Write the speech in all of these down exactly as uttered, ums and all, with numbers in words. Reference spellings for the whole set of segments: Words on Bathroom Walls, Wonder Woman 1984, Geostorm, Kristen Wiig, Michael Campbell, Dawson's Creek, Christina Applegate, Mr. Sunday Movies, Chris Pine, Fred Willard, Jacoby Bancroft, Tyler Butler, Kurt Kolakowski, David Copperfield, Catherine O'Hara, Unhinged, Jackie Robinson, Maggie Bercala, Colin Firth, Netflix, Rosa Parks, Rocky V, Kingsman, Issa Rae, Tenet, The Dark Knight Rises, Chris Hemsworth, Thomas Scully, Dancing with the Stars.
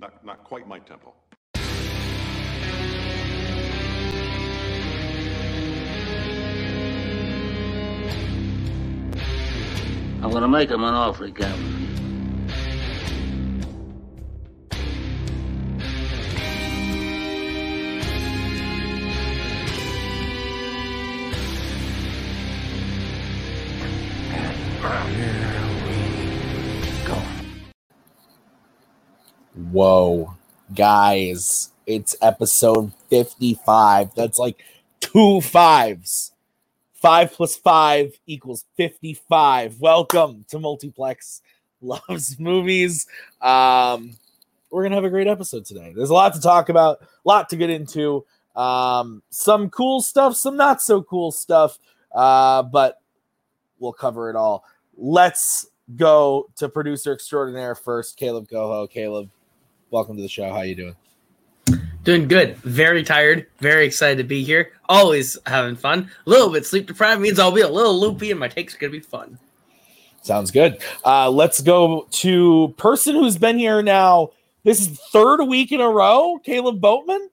Not, not quite my tempo. I'm gonna make him an offer he can't refuse. Whoa, guys, it's episode fifty-five. That's like two fives. Five plus five equals fifty-five. Welcome to Multiplex Loves Movies. Um, we're going to have a great episode today. There's a lot to talk about, a lot to get into. Um, some cool stuff, some not so cool stuff, uh, but we'll cover it all. Let's go to producer extraordinaire first, Caleb Koho. Caleb, welcome to the show. How you doing? Doing good. Very tired. Very excited to be here. Always having fun. A little bit sleep deprived means I'll be a little loopy and my takes are going to be fun. Sounds good. Uh, let's go to person who's been here now. This is the third week in a row, Caleb Boatman.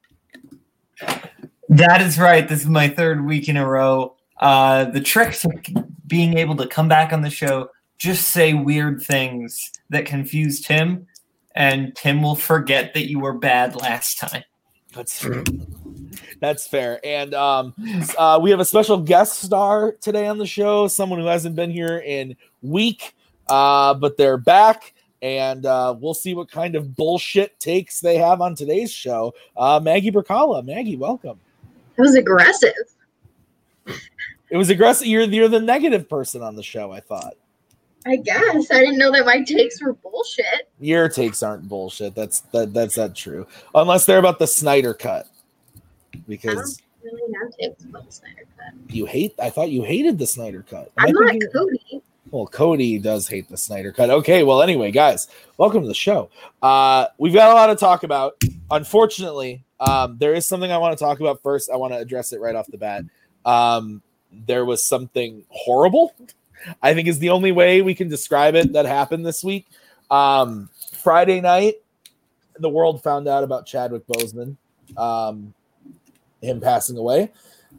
That is right. This is my third week in a row. Uh, the trick to being able to come back on the show, just say weird things that confuse Tim. And Tim will forget that you were bad last time. That's fair. That's fair. And um, uh, we have a special guest star today on the show, someone who hasn't been here in a week, uh, but they're back. And uh, we'll see what kind of bullshit takes they have on today's show. Uh, Maggie Bercala. Maggie, welcome. That was aggressive. It was aggressive. You're, you're the negative person on the show, I thought. I guess I didn't know that my takes were bullshit. Your takes aren't bullshit. That's that. That's not true, unless they're about the Snyder cut. Because I don't really have takes about the Snyder cut. You hate. I thought you hated the Snyder cut. Am I'm not thinking? Cody. Well, Cody does hate the Snyder cut. Okay. Well, anyway, guys, welcome to the show. Uh, we've got a lot to talk about. Unfortunately, um, there is something I want to talk about first. I want to address it right off the bat. Um, there was something horrible, I think, is the only way we can describe it, that happened this week. Um, Friday night, the world found out about Chadwick Boseman, um, him passing away.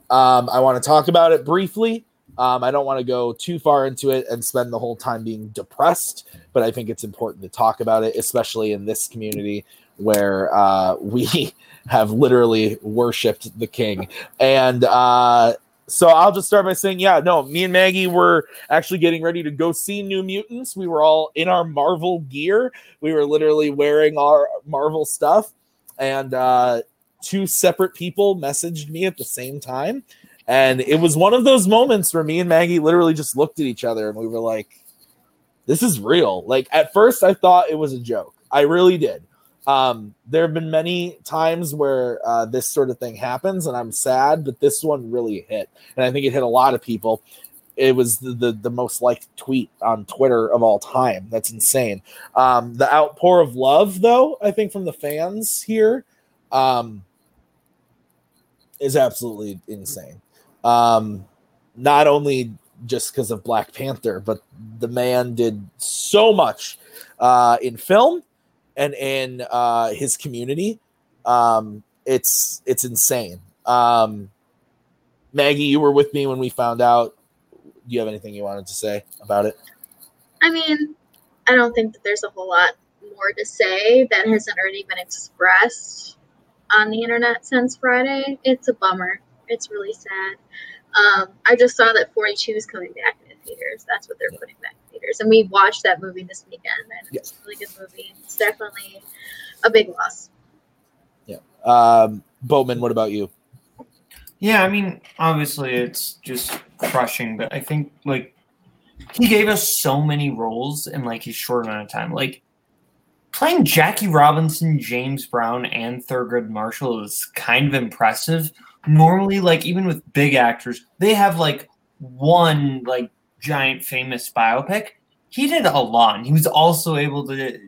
Um, I want to talk about it briefly. Um, I don't want to go too far into it and spend the whole time being depressed, but I think it's important to talk about it, especially in this community where uh, we have literally worshipped the king. And uh So I'll just start by saying, yeah, no, me and Maggie were actually getting ready to go see New Mutants. We were all in our Marvel gear. We were literally wearing our Marvel stuff. And uh, two separate people messaged me at the same time. And it was one of those moments where me and Maggie literally just looked at each other and we were like, this is real. Like, at first I thought it was a joke. I really did. Um, there have been many times where uh, this sort of thing happens, and I'm sad, but this one really hit. And I think it hit a lot of people. It was the, the, the most liked tweet on Twitter of all time. That's insane. Um, the outpour of love, though, I think from the fans here, um, is absolutely insane. Um, not only just because of Black Panther, but the man did so much uh, in film. And in uh, his community, um, it's it's insane. Um, Maggie, you were with me when we found out. Do you have anything you wanted to say about it? I mean, I don't think that there's a whole lot more to say that hasn't already been expressed on the internet since Friday. It's a bummer. It's really sad. Um, I just saw that forty-two is coming back in the theaters. That's what they're yeah. putting back. And we watched that movie this weekend, and yes. It's a really good movie. It's definitely a big loss. Yeah. Um, Boatman, what about you? Yeah, I mean, obviously it's just crushing, but I think, like, he gave us so many roles in, like, his short amount of time. Like, playing Jackie Robinson, James Brown, and Thurgood Marshall is kind of impressive. Normally, like, even with big actors, they have, like, one, like, giant famous biopic. He did a lot. He was also able to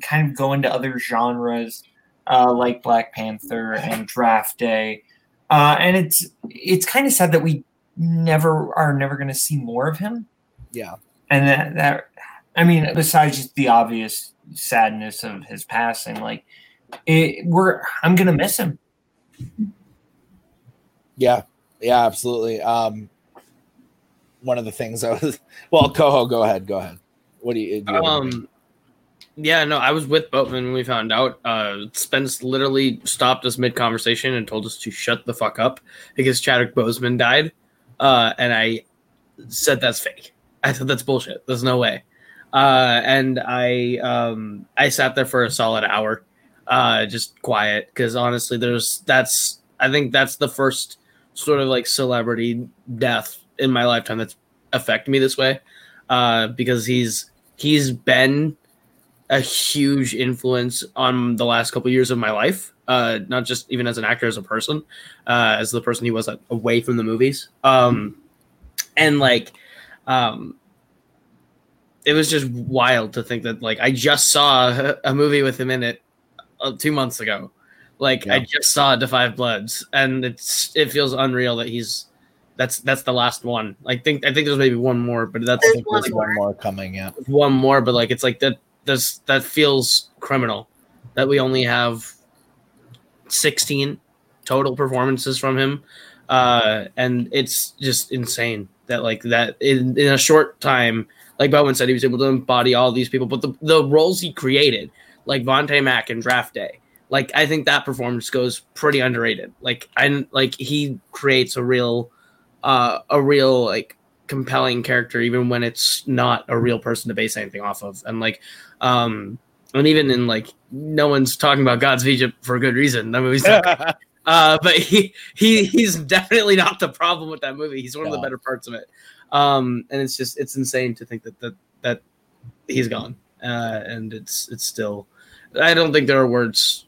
kind of go into other genres uh, like Black Panther and Draft Day. Uh, and it's it's kind of sad that we never are never going to see more of him. Yeah. And that, that I mean, besides just the obvious sadness of his passing. Like, it, we're I'm gonna miss him. Yeah, yeah, absolutely. Um, one of the things I was well, Koho, go ahead, go ahead. What do you? Do you um, yeah, no, I was with Boatman when we found out. Uh, Spence literally stopped us mid-conversation and told us to shut the fuck up because Chadwick Boseman died, uh, and I said that's fake. I said that's bullshit. There's no way. Uh, and I um, I sat there for a solid hour, uh, just quiet, because honestly, there's that's I think that's the first sort of like celebrity death in my lifetime that's affected me this way, uh, because he's he's been a huge influence on the last couple of years of my life, uh, not just even as an actor, as a person, uh, as the person he was like, away from the movies, um, and like. Um, It was just wild to think that, like, I just saw a, a movie with him in it uh, two months ago. Like, yeah. I just saw *The Five Bloods*, and it's it feels unreal that he's that's that's the last one. Like, think I think there's maybe one more, but that's there's one, there's one more coming. Yeah, one more, but like it's like that. There's that feels criminal that we only have sixteen total performances from him, uh, and it's just insane that like that in, in a short time. Like Bowen said, he was able to embody all these people, but the, the roles he created, like Vontae Mack in Draft Day, like I think that performance goes pretty underrated. Like I like he creates a real, uh, a real like compelling character, even when it's not a real person to base anything off of. And like, um, and even in like no one's talking about Gods of Egypt for a good reason. That movie's not, uh, but he he he's definitely not the problem with that movie. He's one yeah. of the better parts of it. Um, and it's just, it's insane to think that, that, that he's gone. Uh, and it's, it's still, I don't think there are words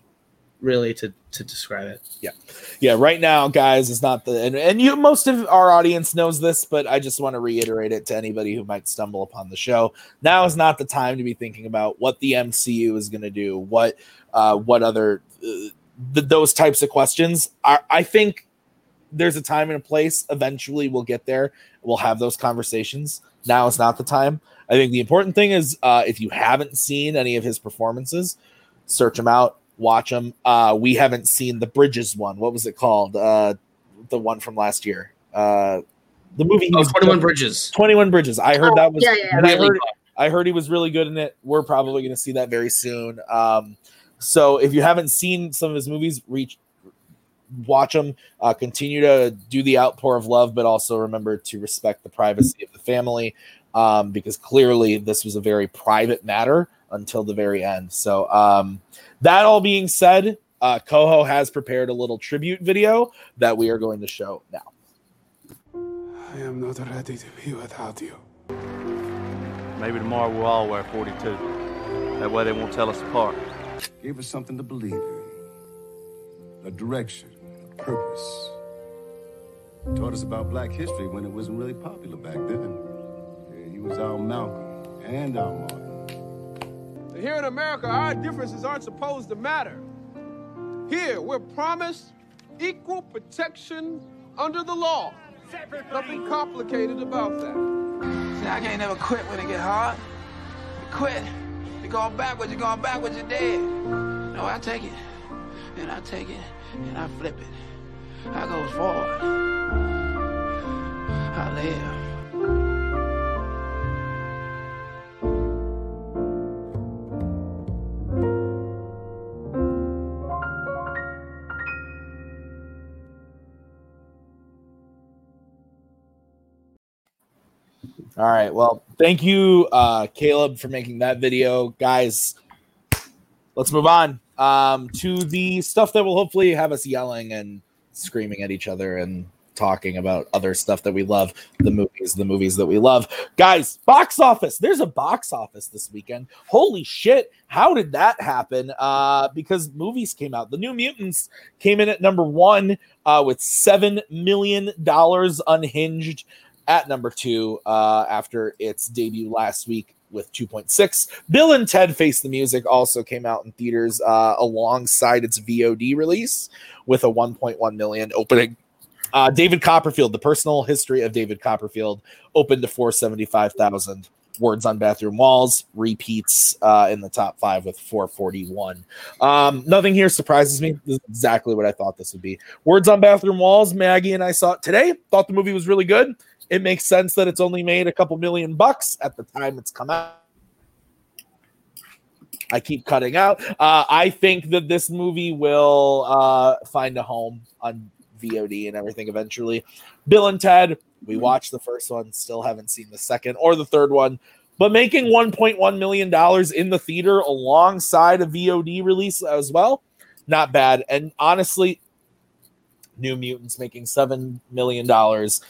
really to, to describe it. Yeah. Yeah. Right now, guys, it's not the, and, and you, most of our audience knows this, but I just want to reiterate it to anybody who might stumble upon the show. Now is not the time to be thinking about what the M C U is going to do. What, uh, what other, uh, th- those types of questions are, I think, there's a time and a place. Eventually we'll get there. We'll have those conversations. Now is not the time. I think the important thing is uh, if you haven't seen any of his performances, search them out, watch them. Uh, we haven't seen the Bridges one. What was it called? Uh, the one from last year. Uh, the movie. Oh, twenty-one Bridges. twenty-one Bridges. I heard oh, that was, yeah, yeah, I, really heard, I heard he was really good in it. We're probably going to see that very soon. Um, so if you haven't seen some of his movies, reach, watch them, uh, continue to do the outpour of love, but also remember to respect the privacy of the family, um, because clearly this was a very private matter until the very end. So um, that all being said, uh, Koho has prepared a little tribute video that we are going to show now. I am not ready to be without you. Maybe tomorrow we'll all wear forty-two. That way they won't tell us apart. Give us something to believe in. A direction. Purpose. Taught us about black history when it wasn't really popular back then. Yeah, he was our Malcolm and our Martin. Here in America, our differences aren't supposed to matter. Here, we're promised equal protection under the law. Nothing complicated about that. See, I can't never quit when it get hard. You quit. You're going backwards, you're going backwards, you're dead. No, I take it. And I take it, and I flip it. I go forward. I live. All right. Well, thank you, uh, Caleb, for making that video. Guys, let's move on. Um, to the stuff that will hopefully have us yelling and screaming at each other and talking about other stuff that we love, the movies, the movies that we love. Guys, box office. There's a box office this weekend. Holy shit. How did that happen? Uh, because movies came out. The New Mutants came in at number one uh, with seven million dollars. Unhinged at number two uh, after its debut last week. With two point six. Bill and Ted Face the Music also came out in theaters uh, alongside its V O D release with a one point one million opening. Uh, David Copperfield, The Personal History of David Copperfield, opened to four hundred seventy-five thousand. Words on Bathroom Walls repeats uh, in the top five with four forty-one. Um, nothing here surprises me. This is exactly what I thought this would be. Words on Bathroom Walls, Maggie and I saw it today. Thought the movie was really good. It makes sense that it's only made a couple million bucks at the time it's come out. I keep cutting out. Uh, I think that this movie will uh, find a home on V O D and everything eventually. Bill and Ted, we watched the first one, still haven't seen the second or the third one, but making one point one million dollars in the theater alongside a V O D release as well, not bad. And honestly, New Mutants making seven million dollars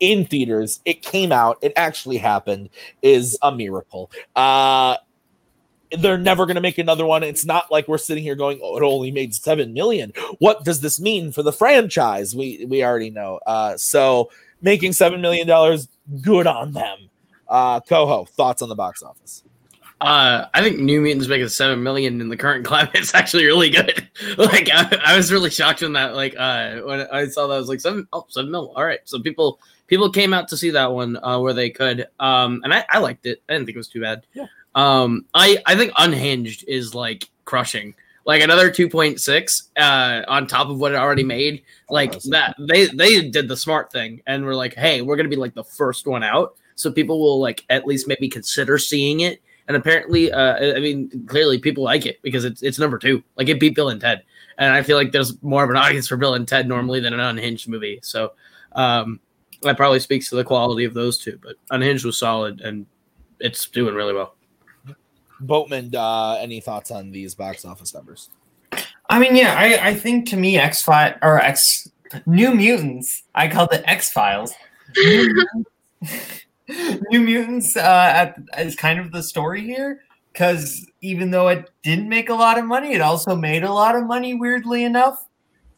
in theaters, it came out, it actually happened, is a miracle. Uh, They're never going to make another one. It's not like we're sitting here going, oh, it only made seven million dollars. What does this mean for the franchise? We we already know. Uh, so making seven million dollars, good on them. Uh, Koho, thoughts on the box office? Uh, I think New Mutants making seven million dollars in the current climate is actually really good. Like, I, I was really shocked when that, like, uh, when I saw that, I was like, seven, oh, seven mil. All right. So people people came out to see that one uh, where they could. Um, and I, I liked it. I didn't think it was too bad. Yeah. Um, I, I think Unhinged is like crushing, like another two point six, uh, on top of what it already made. Like that, they, they did the smart thing and were like, hey, we're going to be like the first one out. So people will like at least maybe consider seeing it. And apparently, uh, I mean, clearly people like it because it's, it's number two, like it beat Bill and Ted. And I feel like there's more of an audience for Bill and Ted normally than an Unhinged movie. So, um, that probably speaks to the quality of those two, but Unhinged was solid and it's doing really well. Boatman, uh, any thoughts on these box office numbers? I mean, yeah, I, I think to me, X Files or X New Mutants, I called it X Files. New, New Mutants uh, at, is kind of the story here because even though it didn't make a lot of money, it also made a lot of money. Weirdly enough,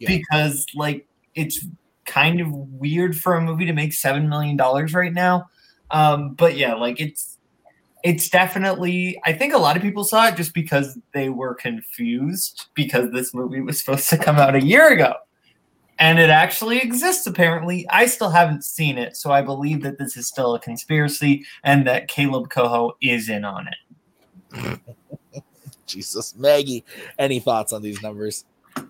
yeah. Because like it's kind of weird for a movie to make seven million dollars right now. Um, but yeah, like it's. It's definitely, I think a lot of people saw it just because they were confused because this movie was supposed to come out a year ago. And it actually exists, apparently. I still haven't seen it, so I believe that this is still a conspiracy and that Caleb Koho is in on it. Jesus, Maggie, any thoughts on these numbers?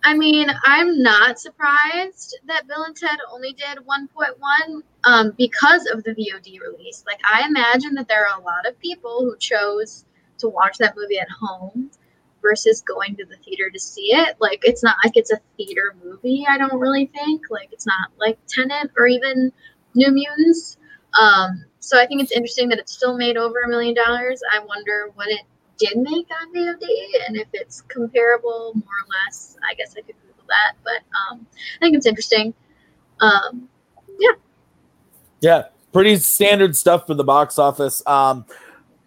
I mean, I'm not surprised that Bill and Ted only did one point one um, because of the V O D release. Like, I imagine that there are a lot of people who chose to watch that movie at home versus going to the theater to see it. Like, it's not like it's a theater movie, I don't really think. Like, it's not like Tenet or even New Mutants. Um, so I think it's interesting that it still made over a million dollars. I wonder what it did make on V O D and if it's comparable more or less. I guess I could Google that, but um, I think it's interesting. Um, yeah. Yeah, pretty standard stuff for the box office. Um,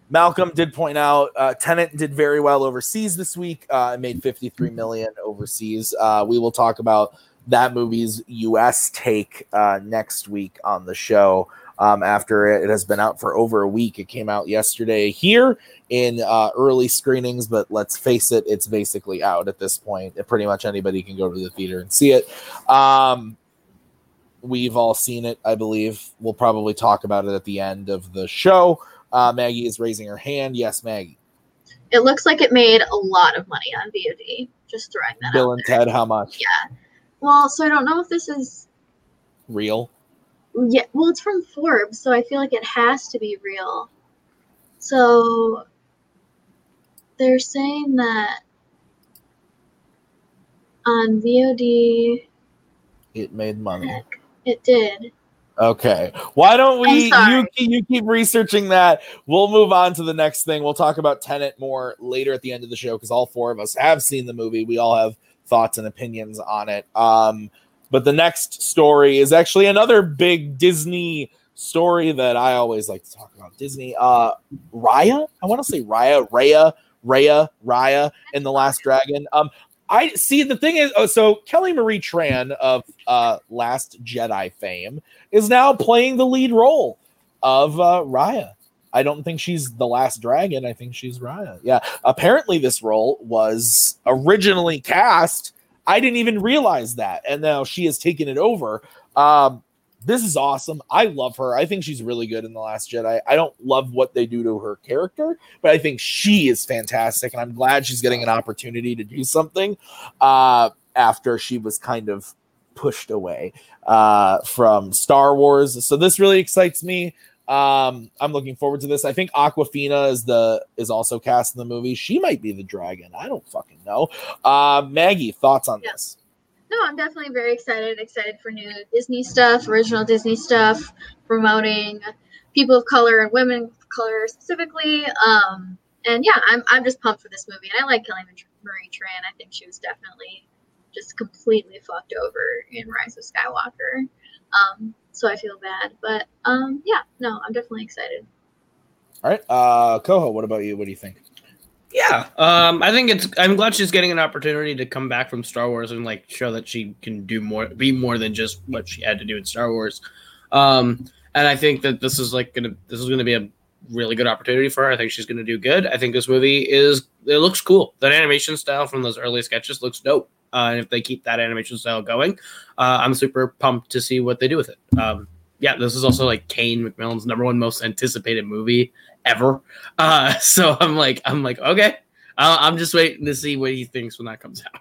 Malcolm did point out uh, Tenet did very well overseas this week. Uh, it made fifty-three million dollars overseas. Uh, we will talk about that movie's U S take uh, next week on the show. Um, after it, it has been out for over a week. It came out yesterday here in uh, early screenings, but let's face it, it's basically out at this point. Pretty much anybody can go to the theater and see it. Um, we've all seen it, I believe. We'll probably talk about it at the end of the show. Uh, Maggie is raising her hand. Yes, Maggie. It looks like it made a lot of money on V O D. Just throwing that out there. Bill and Ted, how much? Yeah. Well, so I don't know if this is real. Yeah, well, it's from Forbes, so I feel like it has to be real. So they're saying that on V O D, it made money. It did. Okay. Why don't we? You, you keep researching that. We'll move on to the next thing. We'll talk about Tenet more later at the end of the show because all four of us have seen the movie. We all have thoughts and opinions on it. Um, But the next story is actually another big Disney story that I always like to talk about. Disney, uh, Raya? I want to say Raya, Raya, Raya, Raya in The Last Dragon. Um, I see the thing is, oh, so Kelly Marie Tran of uh, Last Jedi fame is now playing the lead role of uh, Raya. I don't think she's the last dragon. I think she's Raya. Yeah. Apparently this role was originally cast. I didn't even realize that. And now she has taken it over. Um, This is awesome. I love her. I think she's really good in The Last Jedi. I don't love what they do to her character, but I think she is fantastic, and I'm glad she's getting an opportunity to do something uh, after she was kind of pushed away uh, from Star Wars. So this really excites me. Um, I'm looking forward to this. I think Awkwafina is the is also cast in the movie. She might be the dragon. I don't fucking know. Uh, Maggie, thoughts on yeah. this? No, I'm definitely very excited. Excited for new Disney stuff, original Disney stuff, promoting people of color and women of color specifically. Um, and yeah, I'm I'm just pumped for this movie. And I like Kelly Marie Tran. I think she was definitely just completely fucked over in Rise of Skywalker. Um, so I feel bad, but um, yeah, no, I'm definitely excited. All right, uh, Koho, what about you? What do you think? Yeah, um, I think it's. I'm glad she's getting an opportunity to come back from Star Wars and like show that she can do more, be more than just what she had to do in Star Wars. Um, and I think that this is like gonna. This is gonna be a really good opportunity for her. I think she's gonna do good. I think this movie is. It looks cool. That animation style from those early sketches looks dope. Uh, and if they keep that animation style going, uh, I'm super pumped to see what they do with it. Um, yeah, this is also like Kane MacMillan's number one most anticipated movie ever. Uh, so I'm like, I'm like, okay, uh, I'm just waiting to see what he thinks when that comes out.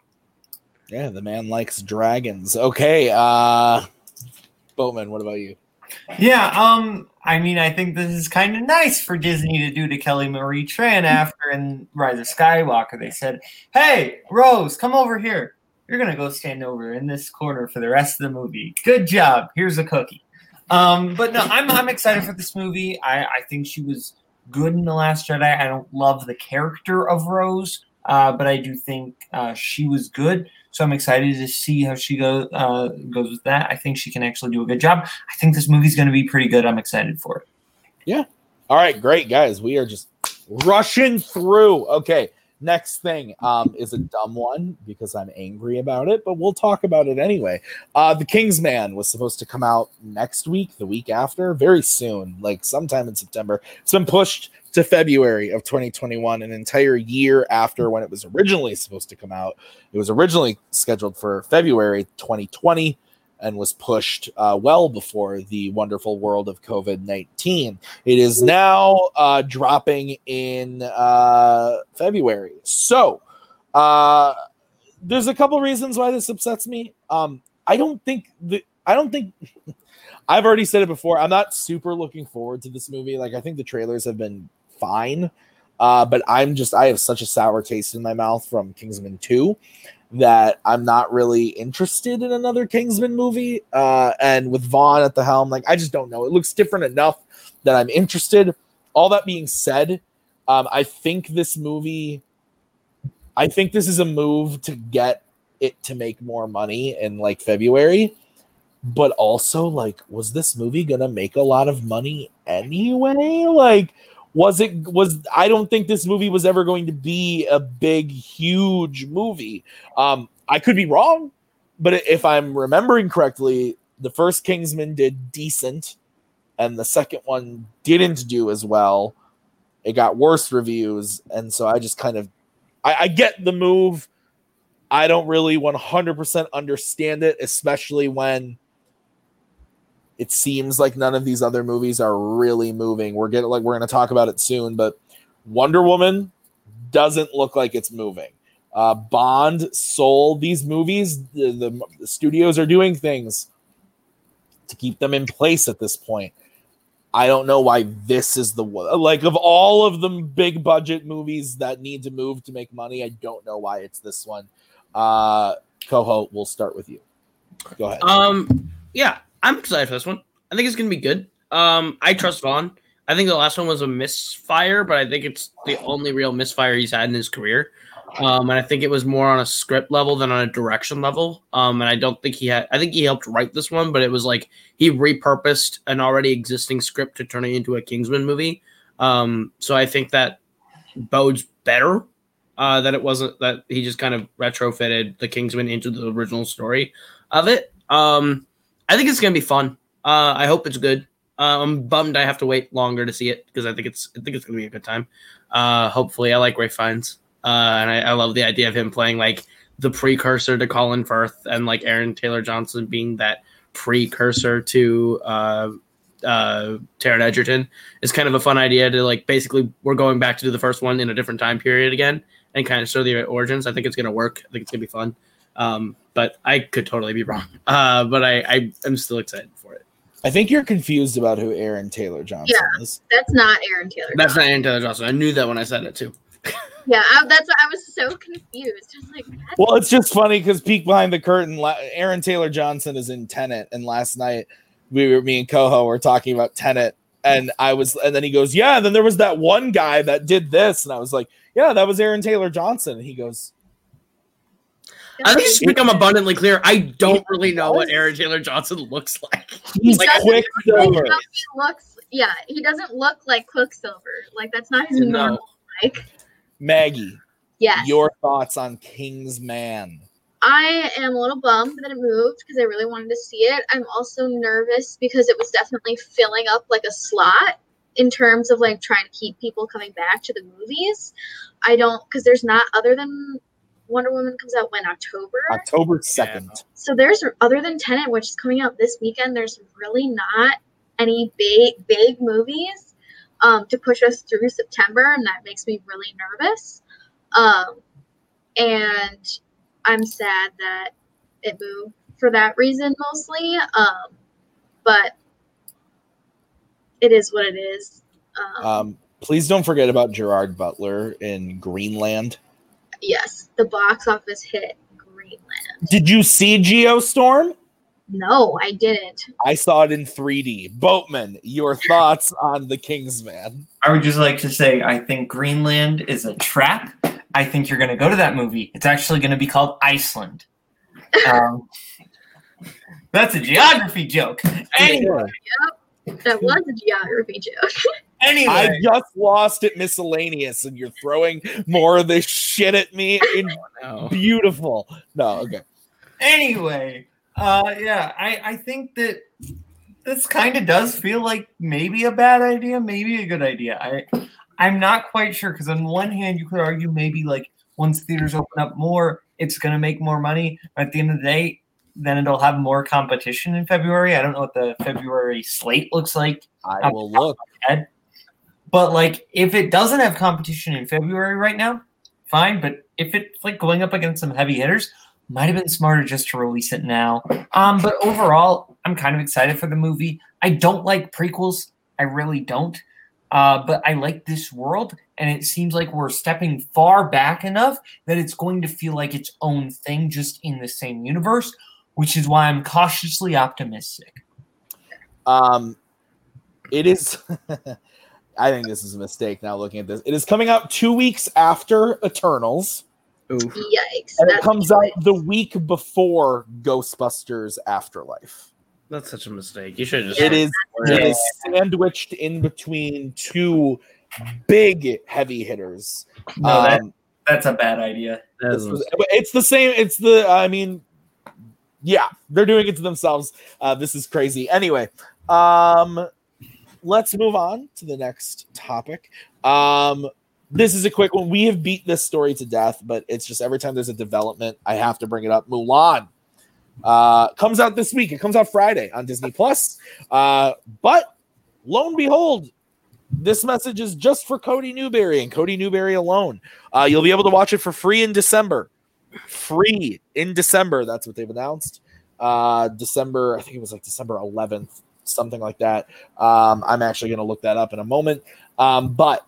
Yeah, the man likes dragons. Okay, uh, Boatman, what about you? Yeah, um, I mean, I think this is kind of nice for Disney to do to Kelly Marie Tran after in Rise of Skywalker. They said, "Hey, Rose, come over here. You're going to go stand over in this corner for the rest of the movie. Good job. Here's a cookie." Um, but no, I'm I'm excited for this movie. I, I think she was good in The Last Jedi. I don't love the character of Rose, uh, but I do think uh, she was good. So I'm excited to see how she go, uh, goes with that. I think she can actually do a good job. I think this movie's going to be pretty good. I'm excited for it. Yeah. All right, great, guys. We are just rushing through. Okay. Next thing um, is a dumb one because I'm angry about it, but we'll talk about it anyway. Uh, The King's Man was supposed to come out next week, the week after, very soon, like sometime in September. It's been pushed to February of twenty twenty-one, an entire year after when it was originally supposed to come out. It was originally scheduled for February twenty twenty and was pushed uh, well before the wonderful world of covid nineteen. It is now uh, dropping in uh, February. So uh, there's a couple reasons why this upsets me. Um, I don't think the, I don't think I've already said it before. I'm not super looking forward to this movie. Like I think the trailers have been fine, uh, but I'm just, I have such a sour taste in my mouth from Kingsman two that I'm not really interested in another Kingsman movie. Uh, and with Vaughn at the helm, like, I just don't know. It looks different enough that I'm interested. All that being said, um, I think this movie, I think this is a move to get it to make more money in like February, but also like, was this movie going to make a lot of money anyway? Like, was it was I don't think this movie was ever going to be a big, huge movie. Um, I could be wrong, but if I'm remembering correctly, the first Kingsman did decent and the second one didn't do as well. It got worse reviews. And so I just kind of I, I get the move. I don't really one hundred percent understand it, especially when it seems like none of these other movies are really moving. We're getting like we're going to talk about it soon, but Wonder Woman doesn't look like it's moving. Uh, Bond, Soul, these movies, the, the, the studios are doing things to keep them in place at this point. I don't know why this is the one. Like of all of the big budget movies that need to move to make money, I don't know why it's this one. Uh, Koho, we'll start with you. Go ahead. Um, yeah. I'm excited for this one. I think it's going to be good. Um, I trust Vaughn. I think the last one was a misfire, but I think it's the only real misfire he's had in his career. Um, and I think it was more on a script level than on a direction level. Um, and I don't think he had, I think he helped write this one, but it was like he repurposed an already existing script to turn it into a Kingsman movie. Um, so I think that bodes better uh, that it wasn't that he just kind of retrofitted the Kingsman into the original story of it. Um, I think it's going to be fun. Uh, I hope it's good. Uh, I'm bummed I have to wait longer to see it because I think it's I think it's going to be a good time. Uh, hopefully, I like Ralph Fiennes. Uh, and I, I love the idea of him playing like the precursor to Colin Firth and like Aaron Taylor Johnson being that precursor to uh, uh, Taron Egerton. It's kind of a fun idea to like basically we're going back to do the first one in a different time period again and kind of show the origins. I think it's going to work. I think it's going to be fun. Um, but I could totally be wrong. Uh, but I, I am still excited for it. I think you're confused about who Aaron Taylor Johnson yeah, is. That's not Aaron Taylor Johnson. That's not Aaron Taylor Johnson. I knew that when I said it too. Yeah, I, that's why I was so confused. Just like, well, it's just funny because peek behind the curtain, Aaron Taylor Johnson is in Tenet, and last night we were me and Koho were talking about Tenet, and I was, and then he goes, yeah, and then there was that one guy that did this, and I was like, yeah, that was Aaron Taylor Johnson, and he goes, I think it's become abundantly clear. I don't really know what Aaron Taylor Johnson looks like. He's like Quicksilver. He looks, yeah, he doesn't look like Quicksilver. Like that's not his no. normal like. Maggie, yes. Your thoughts on King's Man? I am a little bummed that it moved because I really wanted to see it. I'm also nervous because it was definitely filling up like a slot in terms of like trying to keep people coming back to the movies. I don't because there's not other than Wonder Woman comes out when October October second. Yeah. So there's other than Tenet, which is coming out this weekend. There's really not any big big movies. Um, to push us through September, and that makes me really nervous. Um, and I'm sad that it moved for that reason mostly, um, but it is what it is. Um, um, please don't forget about Gerard Butler in Greenland. Yes, the box office hit Greenland. Did you see Geostorm? No, I didn't. I saw it in three D. Boatman, your thoughts on The King's Man? I would just like to say I think Greenland is a trap. I think you're going to go to that movie. It's actually going to be called Iceland. Um, that's a geography joke. Anyway. Yep, that was a geography joke. Anyway. I just lost it miscellaneous, and you're throwing more of this shit at me. In- no. Beautiful. No, okay. Anyway. Uh, yeah, I, I think that this kind of does feel like maybe a bad idea, maybe a good idea. I, I'm not quite sure because on the one hand, you could argue maybe like once theaters open up more, it's going to make more money. But at the end of the day, then it'll have more competition in February. I don't know what the February slate looks like. I will look. But like if it doesn't have competition in February right now, fine. But if it's like going up against some heavy hitters, might have been smarter just to release it now. Um, but overall, I'm kind of excited for the movie. I don't like prequels. I really don't. Uh, but I like this world, and it seems like we're stepping far back enough that it's going to feel like its own thing just in the same universe, which is why I'm cautiously optimistic. Um, it is... I think this is a mistake now looking at this. It is coming out two weeks after Eternals. Oof. Yikes. And it comes out the week before Ghostbusters Afterlife. That's such a mistake. You should just it is, it is sandwiched in between two big heavy hitters. No, um, that, that's a bad idea. It's, it's the same. It's the, I mean, yeah, they're doing it to themselves. Uh, this is crazy. Anyway, um, let's move on to the next topic. Um, This is a quick one. We have beat this story to death, but it's just every time there's a development, I have to bring it up. Mulan uh, comes out this week. It comes out Friday on Disney Plus. Uh, but lo and behold, this message is just for Cody Newberry and Cody Newberry alone. Uh, you'll be able to watch it for free in December. Free in December. That's what they've announced. Uh, December, I think it was like December eleventh, something like that. Um, I'm actually going to look that up in a moment. Um, but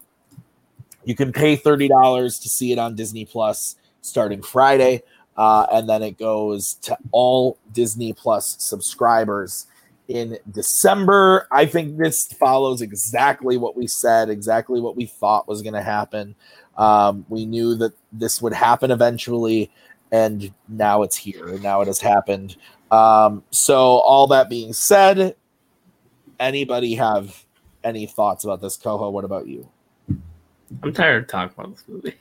you can pay thirty dollars to see it on Disney Plus starting Friday, uh, and then it goes to all Disney Plus subscribers in December. I think this follows exactly what we said, exactly what we thought was going to happen. Um, we knew that this would happen eventually, and now it's here. And now it has happened. Um, so all that being said, anybody have any thoughts about this? Koho, what about you? I'm tired of talking about this movie.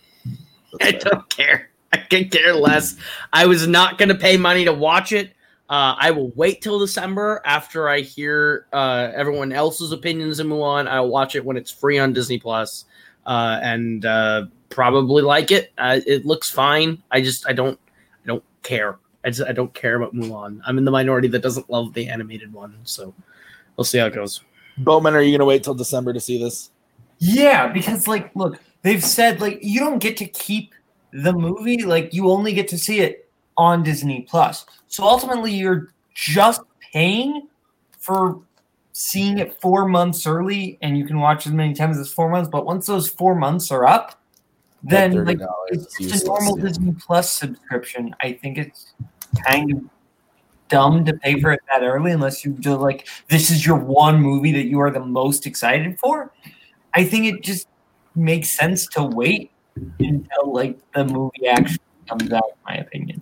I don't care. I can care less. I was not going to pay money to watch it. Uh, I will wait till December after I hear uh, everyone else's opinions in Mulan. I'll watch it when it's free on Disney Plus, uh, and uh, probably like it. Uh, it looks fine. I just I don't I don't care. I just I don't care about Mulan. I'm in the minority that doesn't love the animated one, so we'll see how it goes. Boatman, are you going to wait till December to see this? Yeah, because like, look, they've said like you don't get to keep the movie, like you only get to see it on Disney Plus. So ultimately, you're just paying for seeing it four months early, and you can watch as many times as four months. But once those four months are up, then like it's just a normal Disney Plus subscription. I think it's kind of dumb to pay for it that early unless you do like this is your one movie that you are the most excited for. I think it just makes sense to wait until like the movie actually comes out, in my opinion.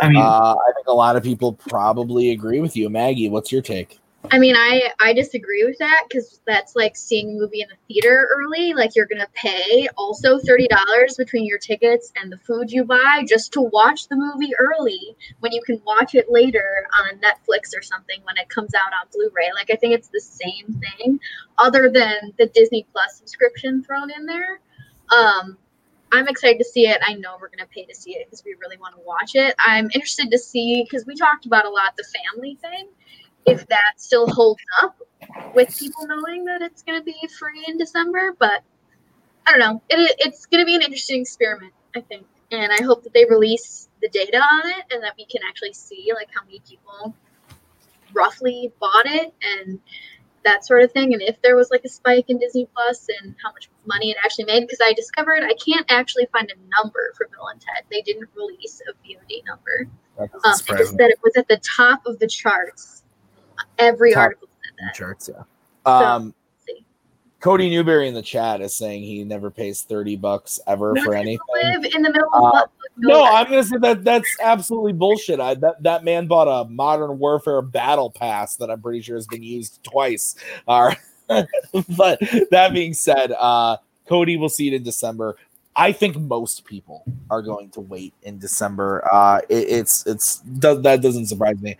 I mean, uh, I think a lot of people probably agree with you. Maggie, what's your take? I mean, I, I disagree with that because that's like seeing a movie in the theater early. Like you're going to pay also thirty dollars between your tickets and the food you buy just to watch the movie early when you can watch it later on Netflix or something when it comes out on Blu-ray. Like I think it's the same thing other than the Disney Plus subscription thrown in there. Um, I'm excited to see it. I know we're going to pay to see it because we really want to watch it. I'm interested to see because we talked about a lot the family thing. If that still holds up with people knowing that it's going to be free in December, but I don't know. It, it's going to be an interesting experiment, I think. And I hope that they release the data on it and that we can actually see like how many people roughly bought it and that sort of thing. And if there was like a spike in Disney Plus and how much money it actually made, because I discovered I can't actually find a number for Bill and Ted. They didn't release a V O D number. Um, it just that it was at the top of the charts. Every Top article said that. Charts, yeah. Um, so, Cody Newberry in the chat is saying he never pays thirty bucks ever no, for anything. Live in the middle of uh, no, I'm gonna say that that's absolutely bullshit. I that, that man bought a Modern Warfare battle pass that I'm pretty sure has been used twice. Uh, but that being said, uh, Cody will see it in December. I think most people are going to wait in December. Uh, it, it's it's does, that doesn't surprise me.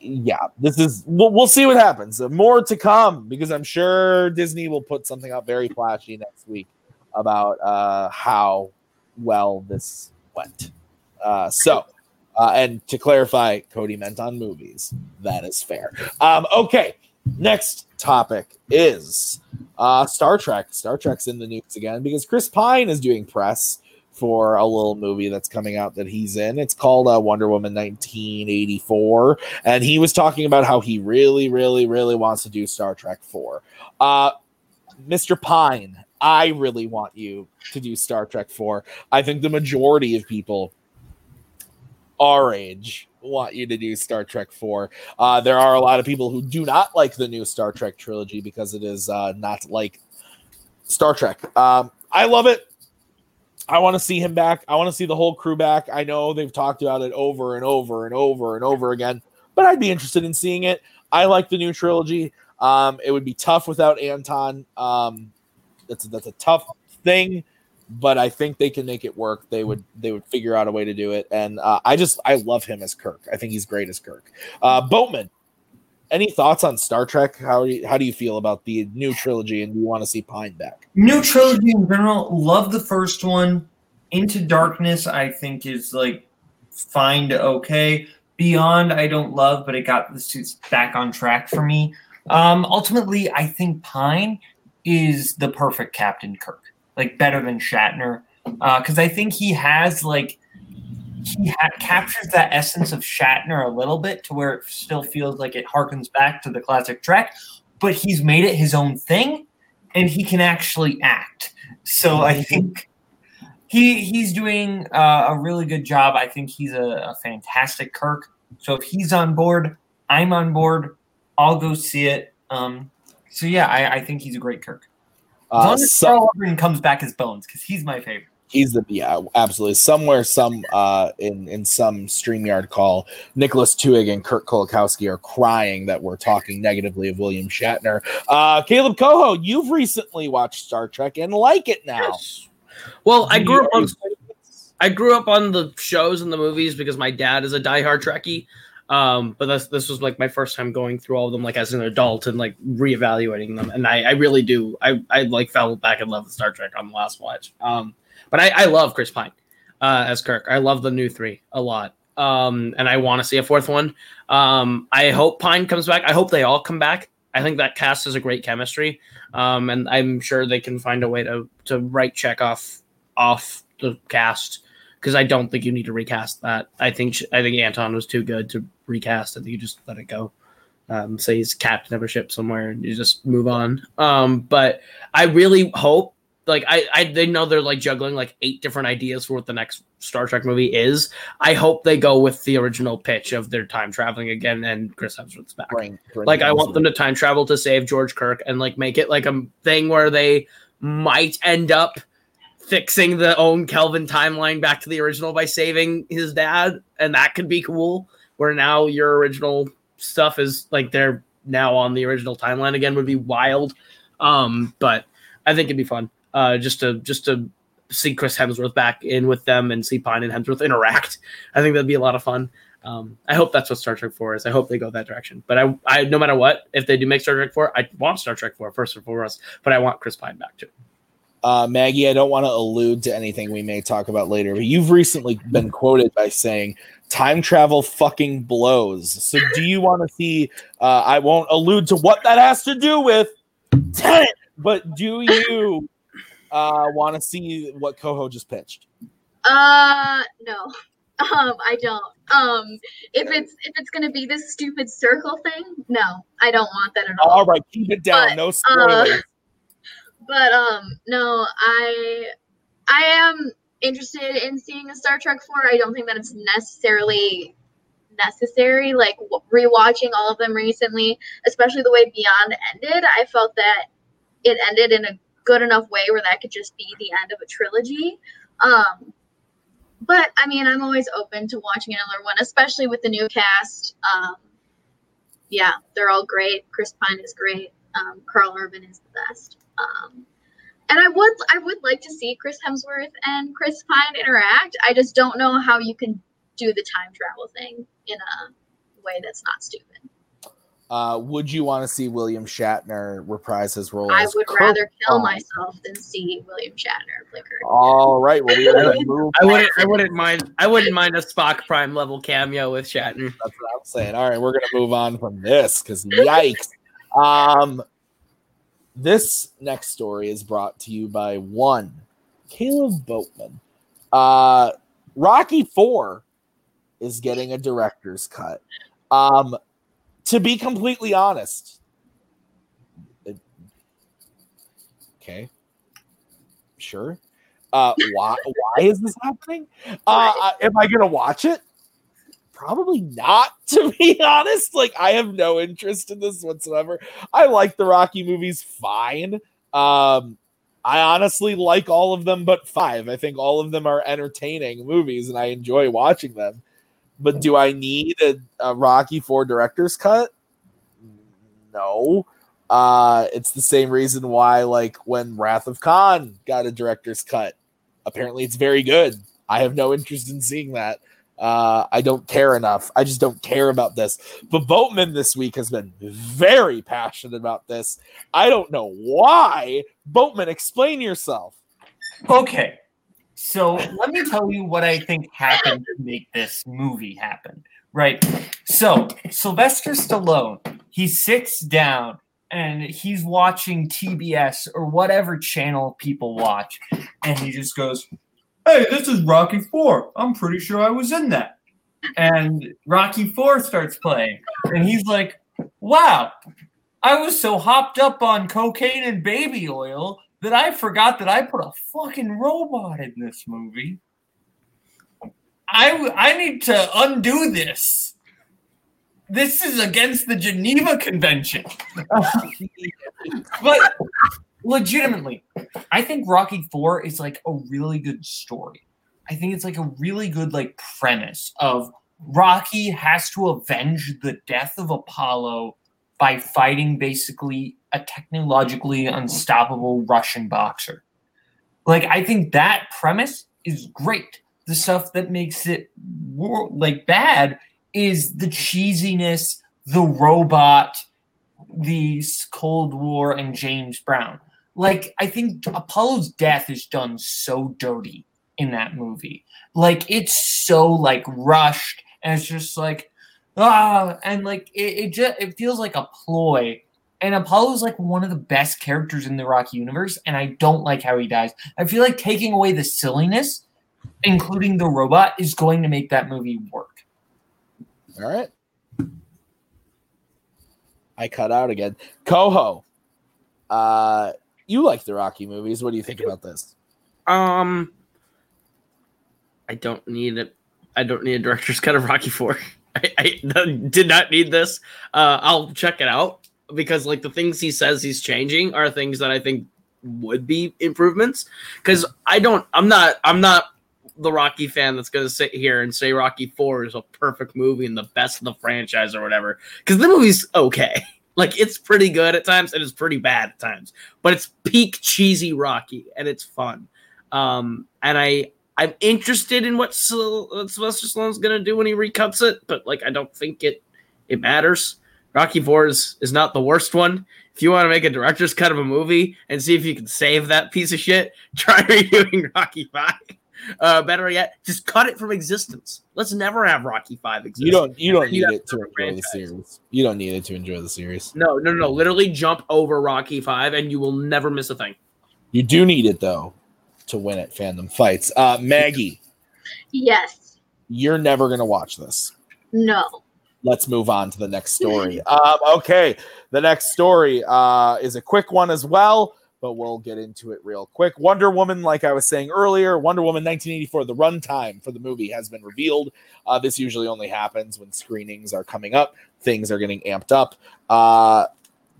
Yeah, this is we'll, we'll see what happens. More to come because I'm sure Disney will put something out very flashy next week about uh, how well this went. Uh, so, uh, and to clarify, Cody meant on movies. That is fair. Um, okay, next topic is uh, Star Trek. Star Trek's in the news again because Chris Pine is doing press for a little movie that's coming out that he's in. It's called uh, Wonder Woman nineteen eighty-four. And he was talking about how he really, really, really wants to do Star Trek four. Uh, Mister Pine, I really want you to do Star Trek four. I think the majority of people our age want you to do Star Trek four. Uh, there are a lot of people who do not like the new Star Trek trilogy because it is uh, not like Star Trek. Um, I love it. I want to see him back. I want to see the whole crew back. I know they've talked about it over and over and over and over again, but I'd be interested in seeing it. I like the new trilogy. Um, it would be tough without Anton. Um, that's a, that's a tough thing, but I think they can make it work. They would they would figure out a way to do it. And uh, I just I love him as Kirk. I think he's great as Kirk. Uh, Boatman, any thoughts on Star Trek? How do you, how do you feel about the new trilogy, and do you want to see Pine back? New trilogy in general, love the first one. Into Darkness, I think, is like fine to okay. Beyond, I don't love, but it got the suits back on track for me. Um, ultimately, I think Pine is the perfect Captain Kirk, like better than Shatner, because uh, I think he has like. He ha- captures that essence of Shatner a little bit to where it still feels like it harkens back to the classic Trek, but he's made it his own thing and he can actually act. So I think he he's doing uh, a really good job. I think he's a, a fantastic Kirk. So if he's on board, I'm on board. I'll go see it. Um, so yeah, I, I think he's a great Kirk. As long uh, as Carl Urban comes back as Bones, because he's my favorite. He's the yeah, absolutely. Somewhere, some uh, in in some StreamYard call, Nicholas Tuig and Kurt Kolakowski are crying that we're talking negatively of William Shatner. Uh, Caleb Koho, you've recently watched Star Trek and like it now. Yes. Well, I grew up on I grew up on the shows and the movies because my dad is a diehard Trekkie. Um, but this this was like my first time going through all of them, like as an adult, and like reevaluating them. And I, I really do. I I like fell back in love with Star Trek on the last watch. Um. But I, I love Chris Pine uh, as Kirk. I love the new three a lot. Um, and I want to see a fourth one. Um, I hope Pine comes back. I hope they all come back. I think that cast is a great chemistry. Um, and I'm sure they can find a way to, to write Chekhov off the cast. Cause I don't think you need to recast that. I think, I think Anton was too good to recast and you just let it go. Um, say he's captain of a ship somewhere and you just move on. Um, but I really hope, like I, I, they know they're like juggling like eight different ideas for what the next Star Trek movie is. I hope they go with the original pitch of their time traveling again and Chris Hemsworth's back. Brain, brain like I want them to time travel to save George Kirk and like make it like a thing where they might end up fixing the own Kelvin timeline back to the original by saving his dad. And that could be cool. Where now your original stuff is like they're now on the original timeline again would be wild. Um, but I think it'd be fun. Uh, just to just to see Chris Hemsworth back in with them and see Pine and Hemsworth interact. I think that'd be a lot of fun. Um, I hope that's what Star Trek four is. I hope they go that direction. But I, I, no matter what, if they do make Star Trek four, I want Star Trek four first and foremost. But I want Chris Pine back too. Uh, Maggie, I don't want to allude to anything we may talk about later, but you've recently been quoted by saying time travel fucking blows. So do you want to see? Uh, I won't allude to what that has to do with Tenet, but do you? Uh, want to see what Koho just pitched? Uh, no, um, I don't. Um, if it's if it's gonna be this stupid circle thing, no, I don't want that at all. All right, keep it down. But, no spoilers. Uh, but um, no, I I am interested in seeing a Star Trek four. I don't think that it's necessarily necessary. Like rewatching all of them recently, especially the way Beyond ended, I felt that it ended in a good enough way where that could just be the end of a trilogy. Um, but I mean, I'm always open to watching another one, especially with the new cast. Um, yeah, they're all great. Chris Pine is great. Um, Carl Urban is the best. Um, and I would, I would like to see Chris Hemsworth and Chris Pine interact. I just don't know how you can do the time travel thing in a way that's not stupid. Uh, would you want to see William Shatner reprise his role? I would Kirk? rather kill myself than see William Shatner play Kirk. All right, well, we are move I wouldn't. I wouldn't mind. I wouldn't mind a Spock Prime level cameo with Shatner. That's what I'm saying. All right, we're gonna move on from this because yikes. Um, this next story is brought to you by one Caleb Boatman. Uh, Rocky four is getting a director's cut. Um. To be completely honest, it, okay, sure. Uh, why? Why is this happening? Uh, am I gonna watch it? Probably not. To be honest, like I have no interest in this whatsoever. I like the Rocky movies, fine. Um, I honestly like all of them, but five. I think all of them are entertaining movies, and I enjoy watching them. But do I need a, a Rocky four director's cut? No. Uh, it's the same reason why, like, when Wrath of Khan got a director's cut, apparently it's very good. I have no interest in seeing that. Uh, I don't care enough. I just don't care about this. But Boatman this week has been very passionate about this. I don't know why. Boatman, explain yourself. Okay. So let me tell you what I think happened to make this movie happen, right? So Sylvester Stallone, he sits down and he's watching T B S or whatever channel people watch. And he just goes, hey, this is Rocky four. I'm pretty sure I was in that. And Rocky four starts playing. And he's like, wow, I was so hopped up on cocaine and baby oil that I forgot that I put a fucking robot in this movie. I, w- I need to undo this. This is against the Geneva Convention. But legitimately, I think Rocky four is like a really good story. I think it's like a really good like premise of Rocky has to avenge the death of Apollo by fighting basically a technologically unstoppable Russian boxer. Like, I think that premise is great. The stuff that makes it wor- like bad is the cheesiness, the robot, the Cold War, and James Brown. Like, I think Apollo's death is done so dirty in that movie. Like, it's so like rushed And it's just like, ah, and like it, it just it feels like a ploy. And Apollo's like one of the best characters in the Rocky universe, and I don't like how he dies. I feel like taking away the silliness, including the robot, is going to make that movie work. All right. I cut out again. Koho, uh, you like the Rocky movies. What do you think about this? Um, I don't need it. I don't need a director's cut of Rocky four. I, I did not need this. Uh, I'll check it out because, like, the things he says he's changing are things that I think would be improvements. Because I don't, I'm not, I'm not the Rocky fan that's going to sit here and say Rocky four is a perfect movie and the best of the franchise or whatever. Because the movie's okay. Like, it's pretty good at times and it's pretty bad at times. But it's peak cheesy Rocky and it's fun. Um, and I, I'm interested in what Syl- Sylvester Stallone's going to do when he recuts it, but like I don't think it it matters. Rocky four is, is not the worst one. If you want to make a director's cut of a movie and see if you can save that piece of shit, try reviewing Rocky five. Uh, better yet, just cut it from existence. Let's never have Rocky five exist. You don't you don't you need it to enjoy franchise. the series. You don't need it to enjoy the series. No, no, no, no. Literally jump over Rocky five and you will never miss a thing. You do need it, though, to win at fandom fights. Uh, Maggie. Yes. You're never going to watch this. No. Let's move on to the next story. um, okay. The next story uh, is a quick one as well, but we'll get into it real quick. Wonder Woman, like I was saying earlier, Wonder Woman nineteen eighty-four, the runtime for the movie has been revealed. Uh, this usually only happens when screenings are coming up. Things are getting amped up. Uh,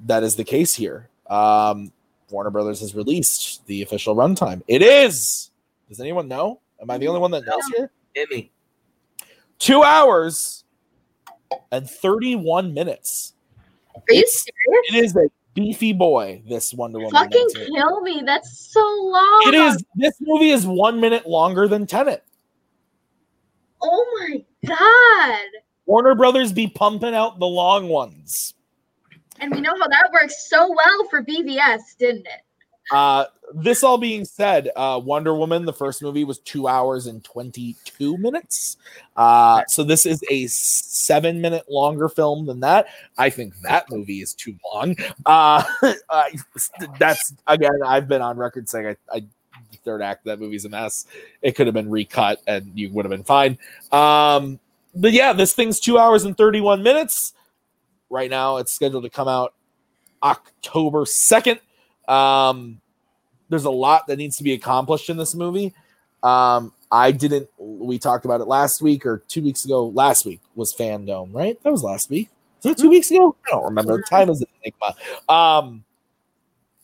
that is the case here. Um, Warner Brothers has released the official runtime. It is. Does anyone know? Am I the only one that knows here? Hit me. Two hours and thirty-one minutes. Are you it's, serious? It is a beefy boy. This Wonder Woman. Fucking kill me. That's so long. It is. This movie is one minute longer than Tenet. Oh my god. Warner Brothers be pumping out the long ones. And we know how that works so well for B B S, didn't it? Uh, this all being said, uh, Wonder Woman, the first movie, was two hours and twenty-two minutes. Uh, so this is a seven-minute longer film than that. I think that movie is too long. Uh, I, that's, again, I've been on record saying I, I, the third act of that movie is a mess. It could have been recut, and you would have been fine. Um, but yeah, this thing's two hours and thirty-one minutes. Right now, it's scheduled to come out October second. Um, there's a lot that needs to be accomplished in this movie. Um, I didn't, we talked about it last week or two weeks ago. Last week was Fandom, right? That was last week. Was that two weeks ago? I don't remember. Time is an enigma. Um,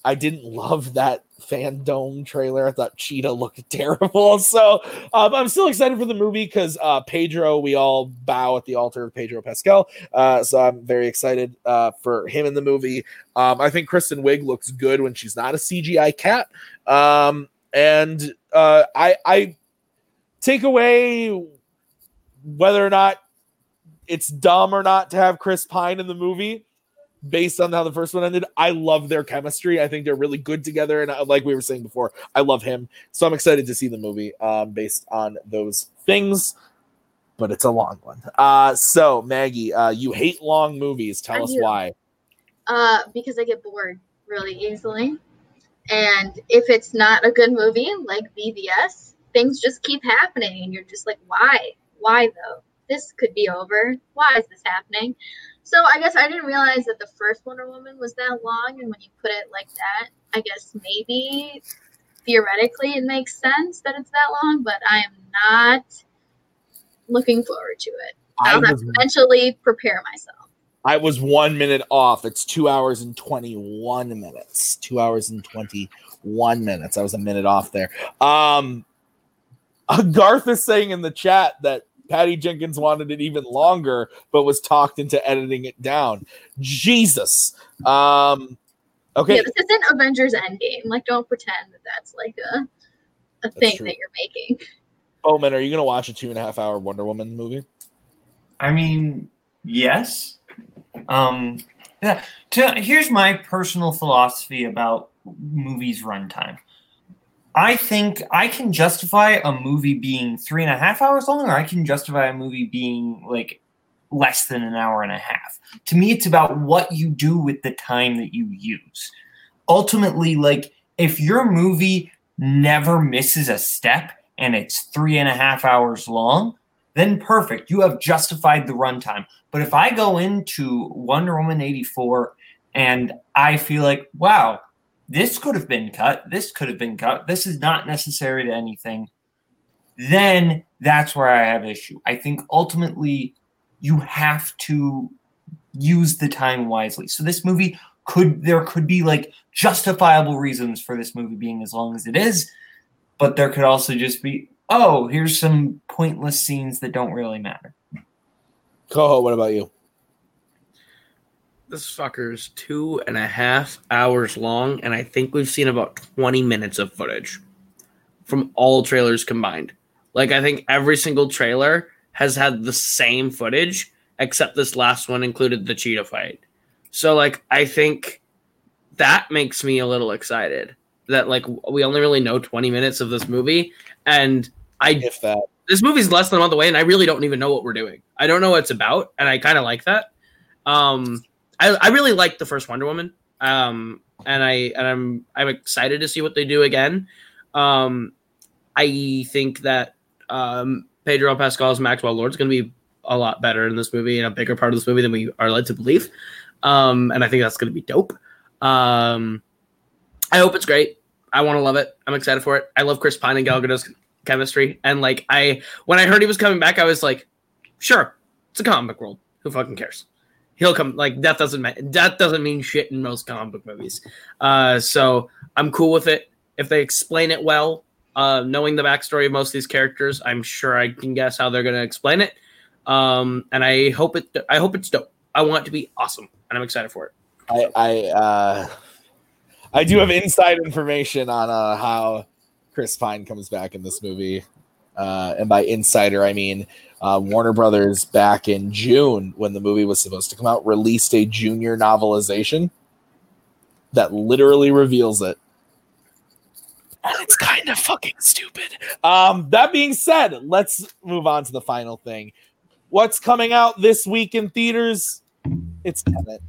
I didn't love that Fandom trailer. I thought Cheetah looked terrible. So um, I'm still excited for the movie because uh, Pedro, we all bow at the altar of Pedro Pascal. Uh, so I'm very excited uh, for him in the movie. Um, I think Kristen Wiig looks good when she's not a C G I cat. Um, and uh, I, I take away whether or not it's dumb or not to have Chris Pine in the movie. Based on how the first one ended, I love their chemistry. I think they're really good together. And like we were saying before, I love him. So I'm excited to see the movie um, based on those things. But it's a long one. Uh, so, Maggie, uh, you hate long movies. Tell I us do. why. Uh, because I get bored really easily. And if it's not a good movie, like B V S, things just keep happening. And you're just like, why? Why, though? This could be over. Why is this happening? So I guess I didn't realize that the first Wonder Woman was that long, and when you put it like that, I guess maybe theoretically it makes sense that it's that long, but I am not looking forward to it. I'll have to mentally prepare myself. I was one minute off. It's two hours and twenty-one minutes. Two hours and twenty-one minutes. I was a minute off there. Um, Garth is saying in the chat that Patty Jenkins wanted it even longer, but was talked into editing it down. Jesus. Um, okay. Yeah, this isn't Avengers Endgame. Like, don't pretend that that's like a, a that's thing true. that you're making. Oh, man, are you going to watch a two and a half hour Wonder Woman movie? I mean, yes. Um, yeah. To, here's my personal philosophy about movies runtime. I think I can justify a movie being three and a half hours long, or I can justify a movie being like less than an hour and a half. To me, it's about what you do with the time that you use. Ultimately, like if your movie never misses a step and it's three and a half hours long, then perfect. You have justified the runtime. But if I go into Wonder Woman eighty-four and I feel like, wow, this could have been cut, this could have been cut, this is not necessary to anything, then that's where I have issue. I think ultimately you have to use the time wisely. So this movie could, there could be like justifiable reasons for this movie being as long as it is, but there could also just be, oh, here's some pointless scenes that don't really matter. Koho, what about you? This fucker is two and a half hours long, and I think we've seen about twenty minutes of footage from all trailers combined. Like, I think every single trailer has had the same footage, except this last one included the cheetah fight. So, like, I think that makes me a little excited that, like, we only really know twenty minutes of this movie, and I if that. This movie's less than a month away, and I really don't even know what we're doing. I don't know what it's about, and I kind of like that. Um... I, I really liked the first Wonder Woman, um, and I and I'm I'm excited to see what they do again. Um, I think that um, Pedro Pascal's Maxwell Lord is going to be a lot better in this movie and a bigger part of this movie than we are led to believe, um, and I think that's going to be dope. Um, I hope it's great. I want to love it. I'm excited for it. I love Chris Pine and Gal Gadot's chemistry, and like I when I heard he was coming back, I was like, sure, it's a comic book world. Who fucking cares? He'll come like that doesn't mean that doesn't mean shit in most comic book movies. Uh, so I'm cool with it. If they explain it well, uh, knowing the backstory of most of these characters, I'm sure I can guess how they're going to explain it. Um, and I hope it. I hope it's dope. I want it to be awesome, and I'm excited for it. I I, uh, I do have inside information on uh, how Chris Pine comes back in this movie. Uh, and by insider, I mean uh, Warner Brothers back in June when the movie was supposed to come out, released a junior novelization that literally reveals it. And it's kind of fucking stupid. Um, that being said, let's move on to the final thing. What's coming out this week in theaters? It's Tenet,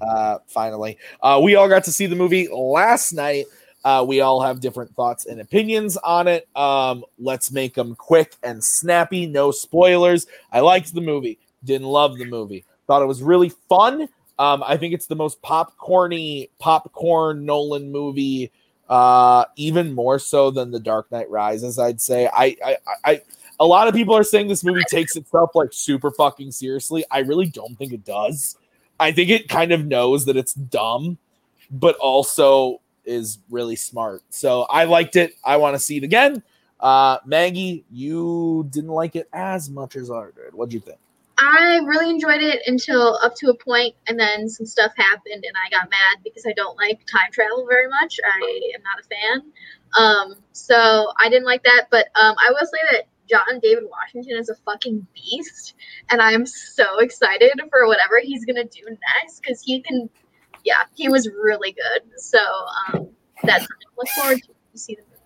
uh, finally. Uh, we all got to see the movie last night. Uh, we all have different thoughts and opinions on it. Um, let's make them quick and snappy. No spoilers. I liked the movie. Didn't love the movie. Thought it was really fun. Um, I think it's the most popcorny, popcorn Nolan movie, uh, even more so than The Dark Knight Rises, I'd say. I, I, I, a lot of people are saying this movie takes itself like super fucking seriously. I really don't think it does. I think it kind of knows that it's dumb, but also is really smart. So I liked it. I want to see it again. Uh, Maggie, you didn't like it as much as I did. What'd you think? I really enjoyed it until up to a point, and then some stuff happened and I got mad because I don't like time travel very much. I am not a fan. Um, so I didn't like that, but um, I will say that John David Washington is a fucking beast, and I'm so excited for whatever he's going to do next because he can Yeah, he was really good. So um, that's what I look forward to. You see the movie.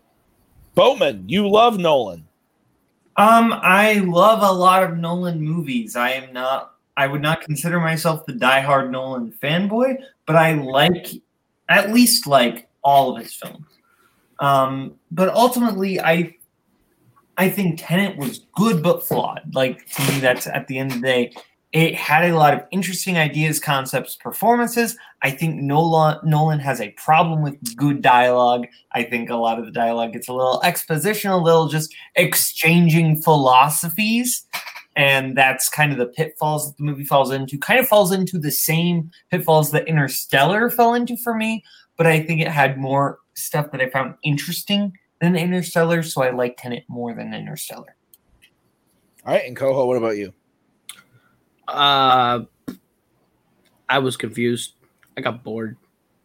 Boatman, you love Nolan. Um, I love a lot of Nolan movies. I am not. I would not consider myself the diehard Nolan fanboy, but I like at least like all of his films. Um, but ultimately, I I think Tenet was good but flawed. Like to me, that's at the end of the day. It had a lot of interesting ideas, concepts, performances. I think Nolan, Nolan has a problem with good dialogue. I think a lot of the dialogue gets a little expositional, a little just exchanging philosophies. And that's kind of the pitfalls that the movie falls into. Kind of falls into the same pitfalls that Interstellar fell into for me. But I think it had more stuff that I found interesting than Interstellar. So I liked Tenet more than Interstellar. All right. And Koho, what about you? Uh, I was confused. I got bored.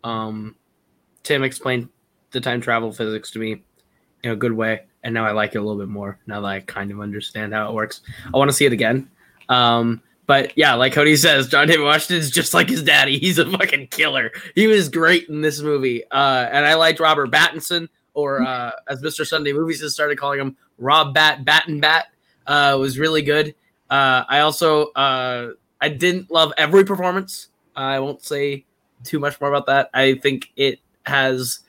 Um, Tim explained the time travel physics to me in a good way, and now I like it a little bit more now that I kind of understand how it works. I want to see it again. Um, but yeah, like Cody says, John David Washington is just like his daddy. He's a fucking killer. He was great in this movie. Uh, and I liked Robert Pattinson. or uh, as Mister Sunday Movies has started calling him, Rob Bat Batten Bat, uh, was really good. Uh, I also uh, I didn't love every performance. I won't say too much more about that. I think it has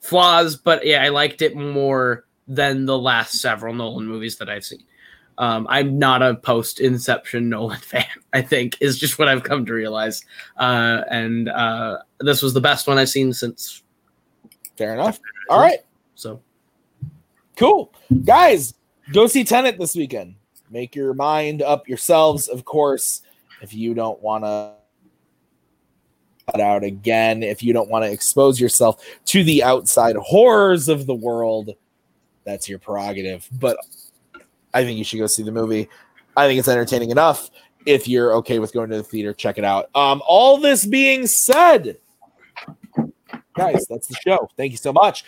flaws, but yeah, I liked it more than the last several Nolan movies that I've seen. Um, I'm not a post-Inception Nolan fan, I think, is just what I've come to realize. Uh, and uh, this was the best one I've seen since. Fair enough. All right. So cool. Guys, go see Tenet this weekend. Make your mind up yourselves, of course, if you don't want to cut out again, if you don't want to expose yourself to the outside horrors of the world, that's your prerogative. But I think you should go see the movie. I think it's entertaining enough. If you're okay with going to the theater, check it out. Um, all this being said, guys, that's the show. Thank you so much.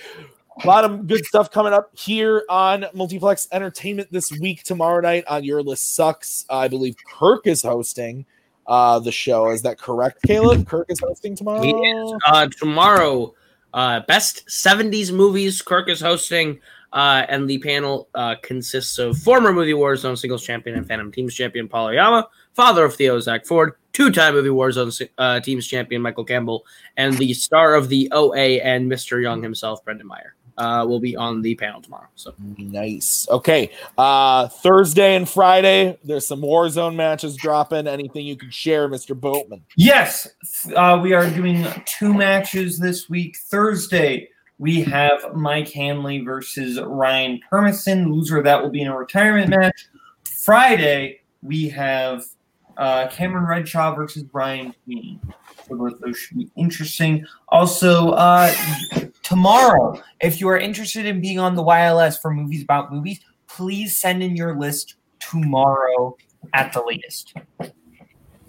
A lot of good stuff coming up here on Multiplex Entertainment this week. Tomorrow night on Your List Sucks, I believe Kirk is hosting uh, the show. Is that correct, Caleb? Kirk is hosting tomorrow? He is. Uh, tomorrow, uh, Best seventies Movies, Kirk is hosting. Uh, and the panel uh, consists of former Movie Warzone Singles Champion and Phantom Teams Champion Paul Oyama, father of Theo Zach Ford, two-time Movie Warzone uh, Teams Champion Michael Campbell, and the star of the O A and Mister Young himself, Brendan Meyer, uh, will be on the panel tomorrow. So nice. Okay. Uh, Thursday and Friday, there's some Warzone matches dropping. Anything you can share, Mister Boatman? Yes. Uh, we are doing two matches this week. Thursday, we have Mike Hanley versus Ryan Permison. Loser of that will be in a retirement match. Friday, we have uh, Cameron Redshaw versus Brian Queen. So both those should be interesting. Also, uh, tomorrow, if you are interested in being on the Y L S for Movies About Movies, please send in your list tomorrow at the latest.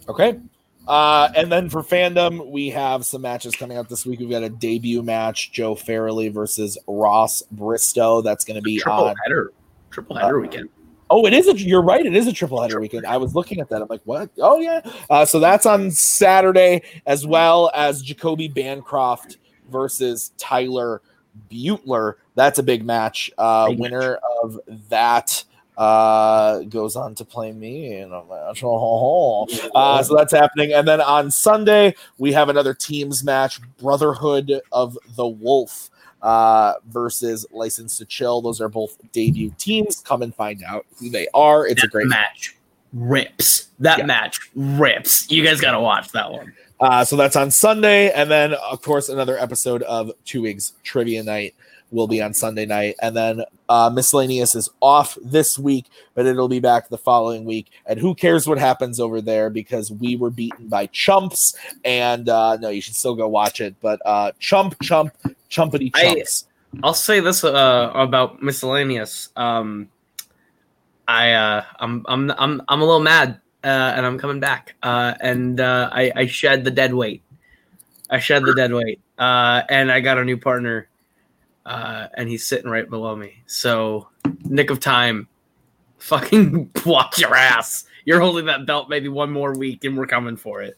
Okay. Uh, and then for fandom, we have some matches coming up this week. We've got a debut match, Joe Farrelly versus Ross Bristow. That's going to be triple on header, triple header uh, weekend. Oh, it is. A, you're right. It is a triple header weekend. I was looking at that. I'm like, what? Oh yeah. Uh, so that's on Saturday, as well as Jacoby Bancroft versus Tyler Butler. That's a big match. Uh, big winner match. of that. Uh, goes on to play me in a match. Uh, so that's happening. And then on Sunday, we have another teams match, Brotherhood of the Wolf uh, versus License to Chill. Those are both debut teams. Come and find out who they are. It's that a great match. Rips. That yeah. match rips. You guys got to watch that one. Uh, so that's on Sunday. And then, of course, another episode of Two Wigs Trivia Night will be on Sunday night. And then uh, Miscellaneous is off this week, but it'll be back the following week. And who cares what happens over there, because we were beaten by chumps. And uh, no, you should still go watch it. But uh, chump, chump, chumpity chumps. I, I'll say this uh, about Miscellaneous. Um, I, uh, I'm, I'm, I'm, I'm a little mad, uh, and I'm coming back. Uh, and uh, I, I shed the dead weight. I shed the dead weight. Uh, and I got a new partner. Uh, and he's sitting right below me. So, nick of time, fucking watch your ass. You're holding that belt maybe one more week, and we're coming for it.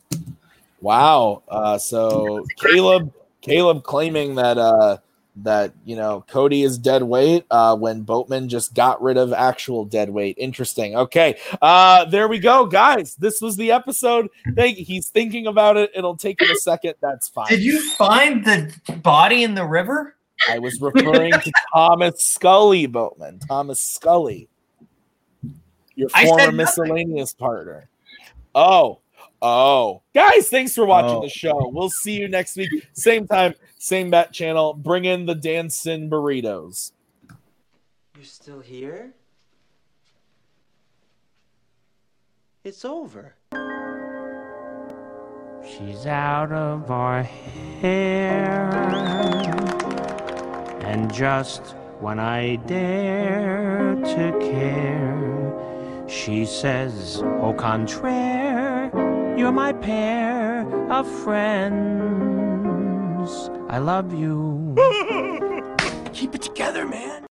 Wow. Uh, so Caleb, Caleb claiming that uh, that you know Cody is dead weight uh, when Boatman just got rid of actual dead weight. Interesting. Okay. Uh, there we go, guys. This was the episode. Thank. He's thinking about it. It'll take him a second. That's fine. Did you find the body in the river? I was referring to Thomas Scully, Boatman. Thomas Scully, your former miscellaneous partner. Oh, oh. Guys, thanks for watching oh. the show. We'll see you next week. Same time, same bat channel. Bring in the dancing burritos. You're still here? It's over. She's out of our hair. And just when I dare to care, she says, au contraire, you're my pair of friends. I love you. Keep it together, man.